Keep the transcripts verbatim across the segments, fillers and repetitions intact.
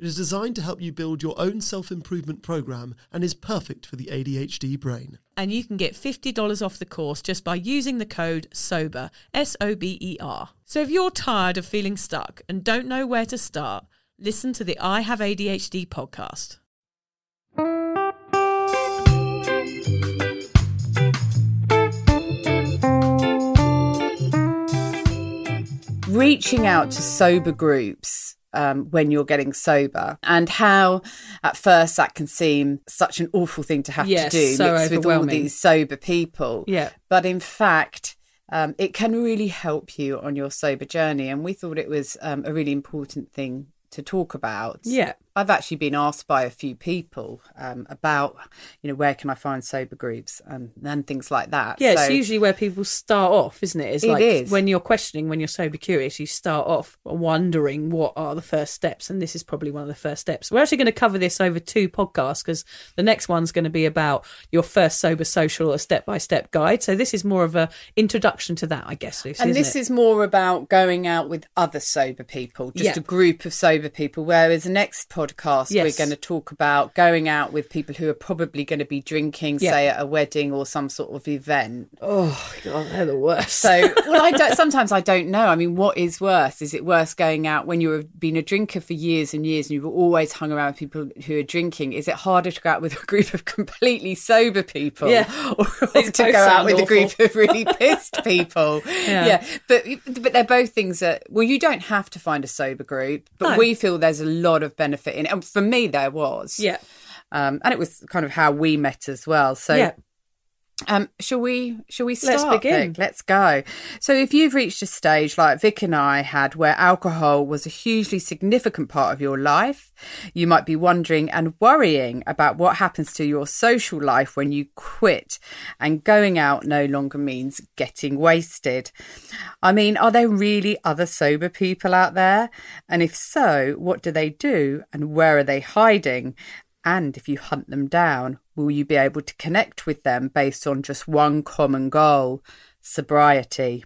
It is designed to help you build your own self-improvement program and is perfect for the A D H D brain. And you can get fifty dollars off the course just by using the code SOBER, S O B E R. So if you're tired of feeling stuck and don't know where to start, listen to the I Have A D H D podcast. Reaching out to sober groups Um, when you're getting sober, and how at first that can seem such an awful thing to have yes, to do so mixed with all these sober people. Yeah. But in fact, um, it can really help you on your sober journey. And we thought it was um, a really important thing to talk about. Yeah. I've actually been asked by a few people um, about, you know, where can I find sober groups and, and things like that. Yeah, so it's usually where people start off, isn't it? It's it like is. When you're questioning, when you're sober curious, you start off wondering what are the first steps, and this is probably one of the first steps. We're actually going to cover this over two podcasts because the next one's going to be about your first sober social, a step-by-step guide. So this is more of an introduction to that, I guess, Lucy, And isn't this it? Is more about going out with other sober people, just yeah. a group of sober people, whereas the next podcast Podcast, yes. we're going to talk about going out with people who are probably going to be drinking, yeah. say at a wedding or some sort of event. Oh, God, they're the worst. So, well, I don't, sometimes I don't know. I mean, what is worse? Is it worse going out when you've been a drinker for years and years and you've always hung around with people who are drinking? Is it harder to go out with a group of completely sober people yeah. or to go out with awful. a group of really pissed people? Yeah. yeah, but but they're both things that, well, you don't have to find a sober group, but no. we feel there's a lot of benefit in it. And for me, there was. Yeah. Um, and it was kind of how we met as well. So yeah. um, shall we Shall we start? Let's begin. Vic? Let's go. So if you've reached a stage like Vic and I had where alcohol was a hugely significant part of your life, you might be wondering and worrying about what happens to your social life when you quit and going out no longer means getting wasted. I mean, are there really other sober people out there? And if so, what do they do and where are they hiding? And if you hunt them down, will you be able to connect with them based on just one common goal, sobriety?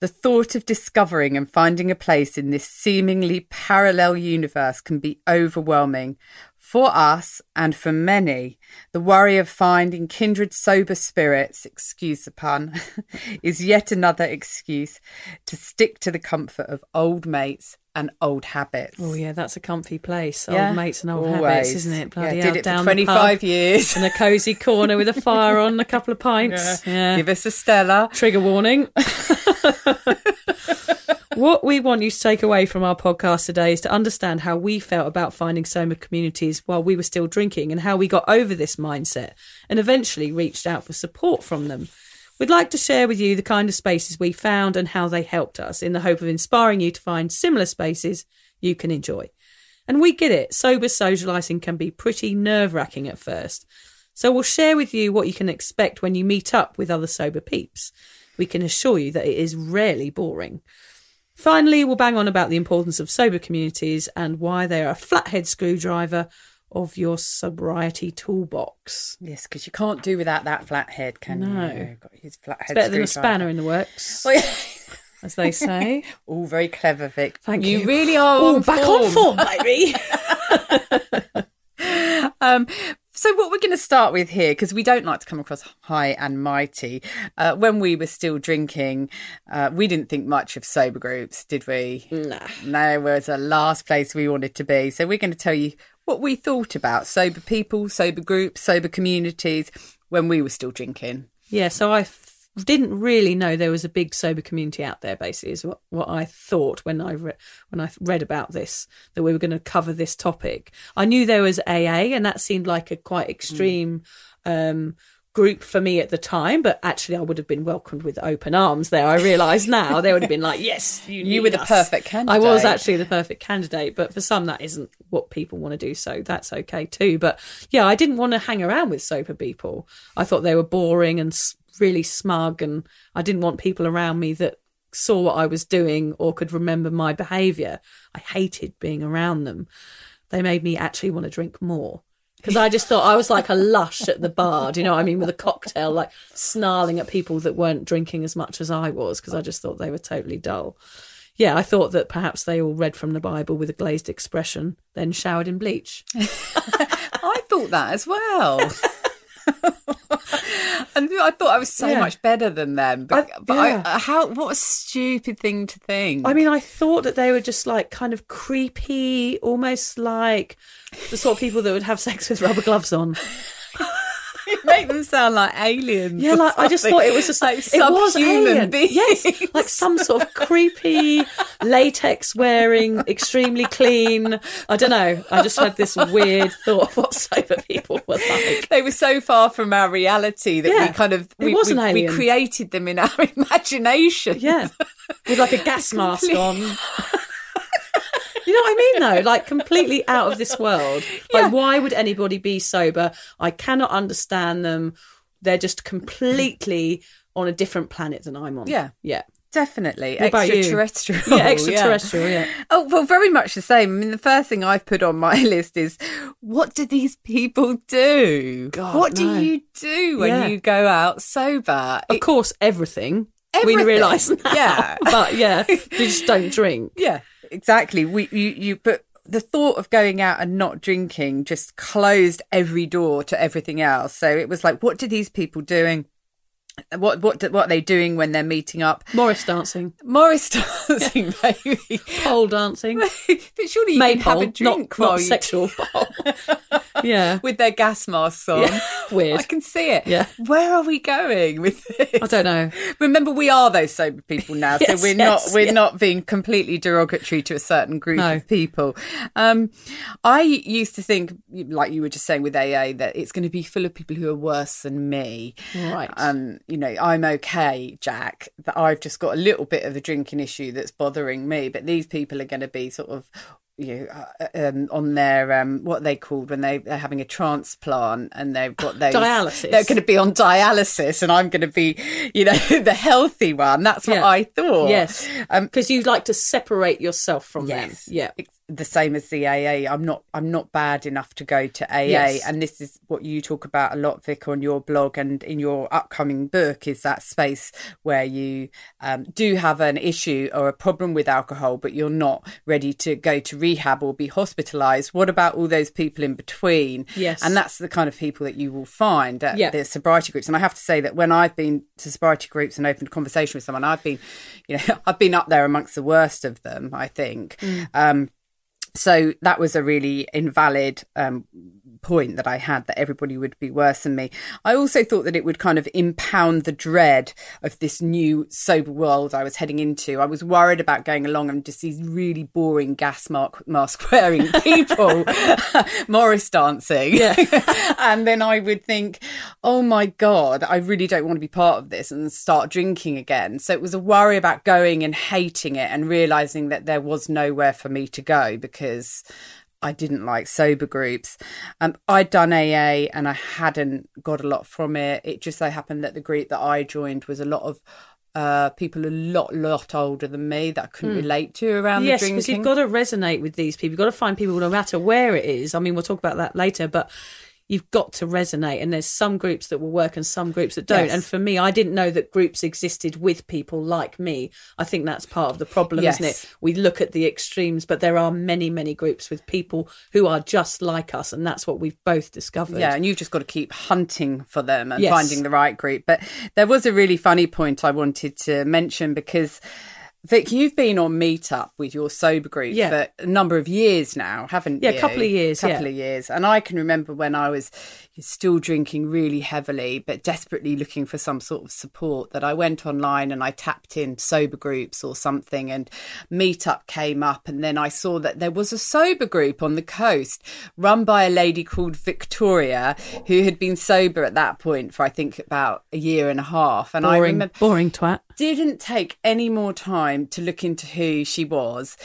The thought of discovering and finding a place in this seemingly parallel universe can be overwhelming for us and for many. The worry of finding kindred sober spirits, excuse the pun, is yet another excuse to stick to the comfort of old mates and old habits. Oh yeah, that's a comfy place. Yeah. Old mates and old Always. habits, isn't it? Bloody yeah, did it down for twenty-five years in a cosy corner with a fire on, a couple of pints. Yeah. Yeah. Give us a Stella. Trigger warning. What we want you to take away from our podcast today is to understand how we felt about finding sober communities while we were still drinking and how we got over this mindset and eventually reached out for support from them. We'd like to share with you the kind of spaces we found and how they helped us, in the hope of inspiring you to find similar spaces you can enjoy. And we get it, sober socialising can be pretty nerve-wracking at first. So we'll share with you what you can expect when you meet up with other sober peeps. We can assure you that it is rarely boring. Finally, we'll bang on about the importance of sober communities and why they are a flathead screwdriver of your sobriety toolbox. Yes, because you can't do without that flathead, can no. you? No. Got his flathead It's better than a spanner in the works. Well, yeah. As they say. All very clever, Vic. Thank you. You really are Ooh, on back form. on form, baby. um, so what we're going to start with here, because we don't like to come across high and mighty. Uh, when we were still drinking, uh, we didn't think much of sober groups, did we? No. No, it was the last place we wanted to be. So we're going to tell you what we thought about sober people, sober groups, sober communities when we were still drinking. Yeah, so I didn't really know there was a big sober community out there, basically, is what, what I thought when I re- when I read about this, that we were going to cover this topic. I knew there was A A, and that seemed like a quite extreme mm. um, group for me at the time, but actually I would have been welcomed with open arms there. I realise now they would have been like, yes, you, you were us. the perfect candidate. I was actually the perfect candidate, but for some that isn't what people want to do, so that's okay too. But yeah, I didn't want to hang around with sober people. I thought they were boring and really smug, and I didn't want people around me that saw what I was doing or could remember my behaviour. I hated being around them. They made me actually want to drink more, because I just thought I was like a lush at the bar, do you know what I mean, with a cocktail, like snarling at people that weren't drinking as much as I was, because I just thought they were totally dull. Yeah, I thought that perhaps they all read from the Bible with a glazed expression, then showered in bleach. I thought that as well. And I thought I was so yeah. much better than them. But, I, but yeah. I, how? What a stupid thing to think. I mean, I thought that they were just like kind of creepy, almost like the sort of people that would have sex with rubber gloves on. You make them sound like aliens. Yeah, like something. I just thought it was just like, like subhuman beings. Yes, like some sort of creepy latex wearing, extremely clean. I don't know. I just had this weird thought of what sober people were like. They were so far from our reality that yeah, we kind of we, we, we created them in our imagination. Yeah, with like a gas mask on. You know what I mean, though? Like, completely out of this world. Like, yeah. Why would anybody be sober? I cannot understand them. They're just completely on a different planet than I'm on. Yeah. Yeah. Definitely. What extraterrestrial. Yeah, extraterrestrial, yeah. yeah. Oh, well, very much the same. I mean, the first thing I've put on my list is, what do these people do? God, what no. do you do when yeah. you go out sober? Of it- course, everything. everything. We realise now. Yeah. But, yeah, you just don't drink. Yeah. Exactly. We you, you but the thought of going out and not drinking just closed every door to everything else. So it was like, what do these people doing? What what do, what are they doing when they're meeting up? Morris dancing, Morris dancing, maybe pole dancing. But surely you Maypole, can have a drink, not, not you... sexual pole. Yeah, with their gas masks on. Yeah. Weird. I can see it. Yeah, where are we going with this? I don't know. Remember, we are those sober people now, yes, so we're yes, not we're yes. not being completely derogatory to a certain group no. of people. Um, I used to think, like you were just saying with A A, that it's going to be full of people who are worse than me. Right. Um. You know, I'm okay, Jack, that I've just got a little bit of a drinking issue that's bothering me, but these people are going to be sort of, you know, uh, um, on their, um, what are they called when they, they're having a transplant and they've got those... Dialysis. They're going to be on dialysis and I'm going to be, you know, the healthy one. That's what yeah. I thought. Yes, because um, you like to separate yourself from yes. them. Yeah. It's the same as the A A. I'm not I'm not bad enough to go to A A. Yes. And this is what you talk about a lot, Vic, on your blog and in your upcoming book, is that space where you um, do have an issue or a problem with alcohol, but you're not ready to go to rehab or be hospitalised. What about all those people in between? Yes. And that's the kind of people that you will find at yep. the sobriety groups. And I have to say that when I've been to sobriety groups and opened a conversation with someone, I've been, you know, I've been up there amongst the worst of them, I think. Mm. Um, So that was a really invalid um, point that I had that everybody would be worse than me. I also thought that it would kind of impound the dread of this new sober world I was heading into. I was worried about going along and just these really boring gas mark, mask wearing people, Morris dancing. Yeah. And then I would think, oh my God, I really don't want to be part of this, and start drinking again. So it was a worry about going and hating it and realising that there was nowhere for me to go because I didn't like sober groups. Um, I'd done A A and I hadn't got a lot from it. It just so happened that the group that I joined was a lot of uh, people a lot, lot older than me that I couldn't mm. relate to around yes, the drinking. Yes, because you've got to resonate with these people. You've got to find people no matter where it is. I mean, we'll talk about that later, but you've got to resonate, and there's some groups that will work and some groups that don't. Yes. And for me, I didn't know that groups existed with people like me. I think that's part of the problem, yes. isn't it? We look at the extremes, but there are many, many groups with people who are just like us, and that's what we've both discovered. Yeah, and you've just got to keep hunting for them and yes. finding the right group. But there was a really funny point I wanted to mention, because Vic, you've been on Meetup with your sober group yeah. for a number of years now, haven't yeah, you? Yeah, a couple of years. A couple yeah. of years. And I can remember when I was still drinking really heavily but desperately looking for some sort of support, that I went online and I tapped in sober groups or something, and Meetup came up, and then I saw that there was a sober group on the coast run by a lady called Victoria, who had been sober at that point for I think about a year and a half. And boring, I remember, boring twat. Didn't take any more time to look into who she was.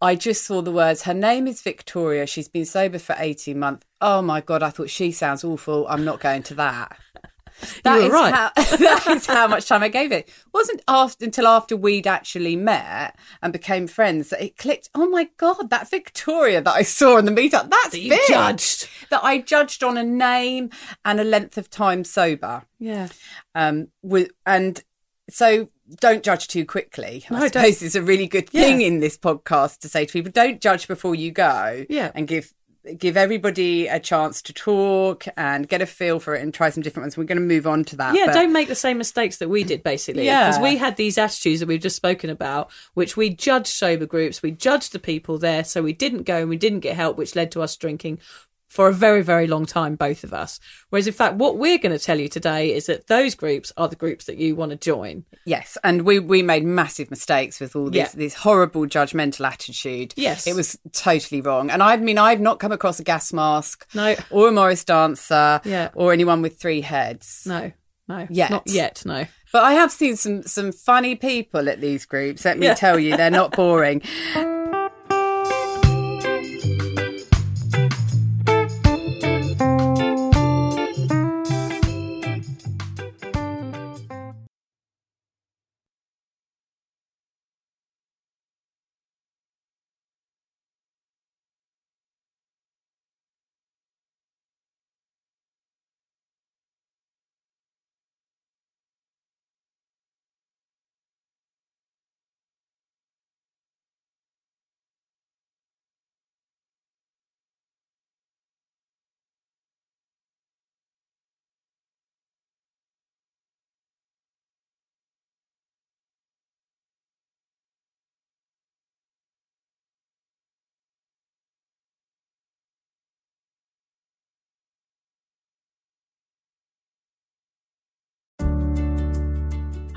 I just saw the words, her name is Victoria, she's been sober for eighteen months. Oh my God, I thought, she sounds awful, I'm not going to that. That you were is right. How, that is how much time I gave it. It wasn't after, until after we'd actually met and became friends, that it clicked, oh my God, that Victoria that I saw in the Meetup, that's that you big. Judged. That I judged on a name and a length of time sober. Yeah. Um. With, and so... Don't judge too quickly. I no, suppose don't. It's a really good thing yeah. in this podcast to say to people, don't judge before you go yeah. and give give everybody a chance to talk and get a feel for it and try some different ones. We're going to move on to that. Yeah, but don't make the same mistakes that we did, basically. Yeah. Because we had these attitudes that we've just spoken about, which we judged sober groups, we judged the people there, so we didn't go and we didn't get help, which led to us drinking for a very, very long time, both of us. Whereas, in fact, what we're going to tell you today is that those groups are the groups that you want to join. Yes, and we, we made massive mistakes with all this, yeah. this horrible judgmental attitude. Yes. It was totally wrong. And I mean, I've not come across a gas mask no. or a Morris dancer yeah. or anyone with three heads. No, no, yet. Not yet, no. But I have seen some, some funny people at these groups. Let me yeah. tell you, they're not boring.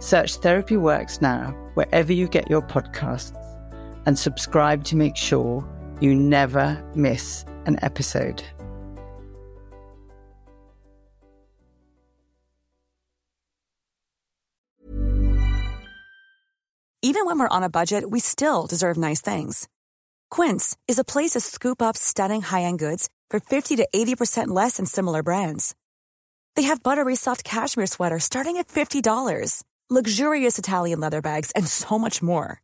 Search Therapy Works now, wherever you get your podcasts, and subscribe to make sure you never miss an episode. Even when we're on a budget, we still deserve nice things. Quince is a place to scoop up stunning high-end goods for fifty to eighty percent less than similar brands. They have buttery soft cashmere sweaters starting at fifty dollars. Luxurious Italian leather bags, and so much more.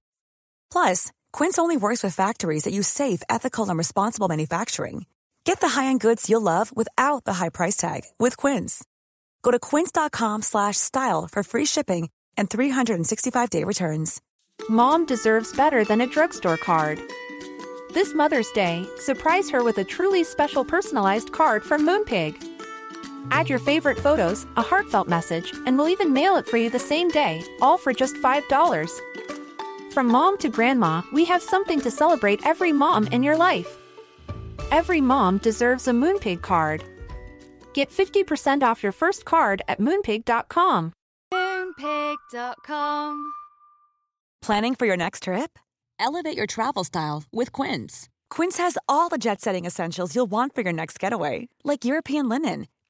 Plus, Quince only works with factories that use safe, ethical, and responsible manufacturing. Get the high-end goods you'll love without the high price tag with Quince. Go to quince.com slash style for free shipping and three sixty-five day returns. Mom deserves better than a drugstore card. This Mother's Day, surprise her with a truly special personalized card from Moonpig. Add your favorite photos, a heartfelt message, and we'll even mail it for you the same day, all for just five dollars. From mom to grandma, we have something to celebrate every mom in your life. Every mom deserves a Moonpig card. Get fifty percent off your first card at moonpig dot com. moonpig dot com. Planning for your next trip? Elevate your travel style with Quince. Quince has all the jet-setting essentials you'll want for your next getaway, like European linen,